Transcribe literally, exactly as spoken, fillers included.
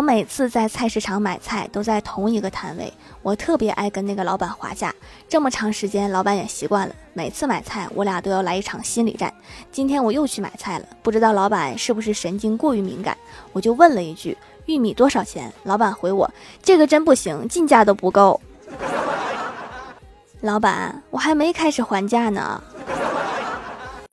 我每次在菜市场买菜都在同一个摊位，我特别爱跟那个老板划价，这么长时间老板也习惯了，每次买菜我俩都要来一场心理战。今天我又去买菜了，不知道老板是不是神经过于敏感，我就问了一句玉米多少钱，老板回我这个真不行，进价都不够。老板，我还没开始还价呢。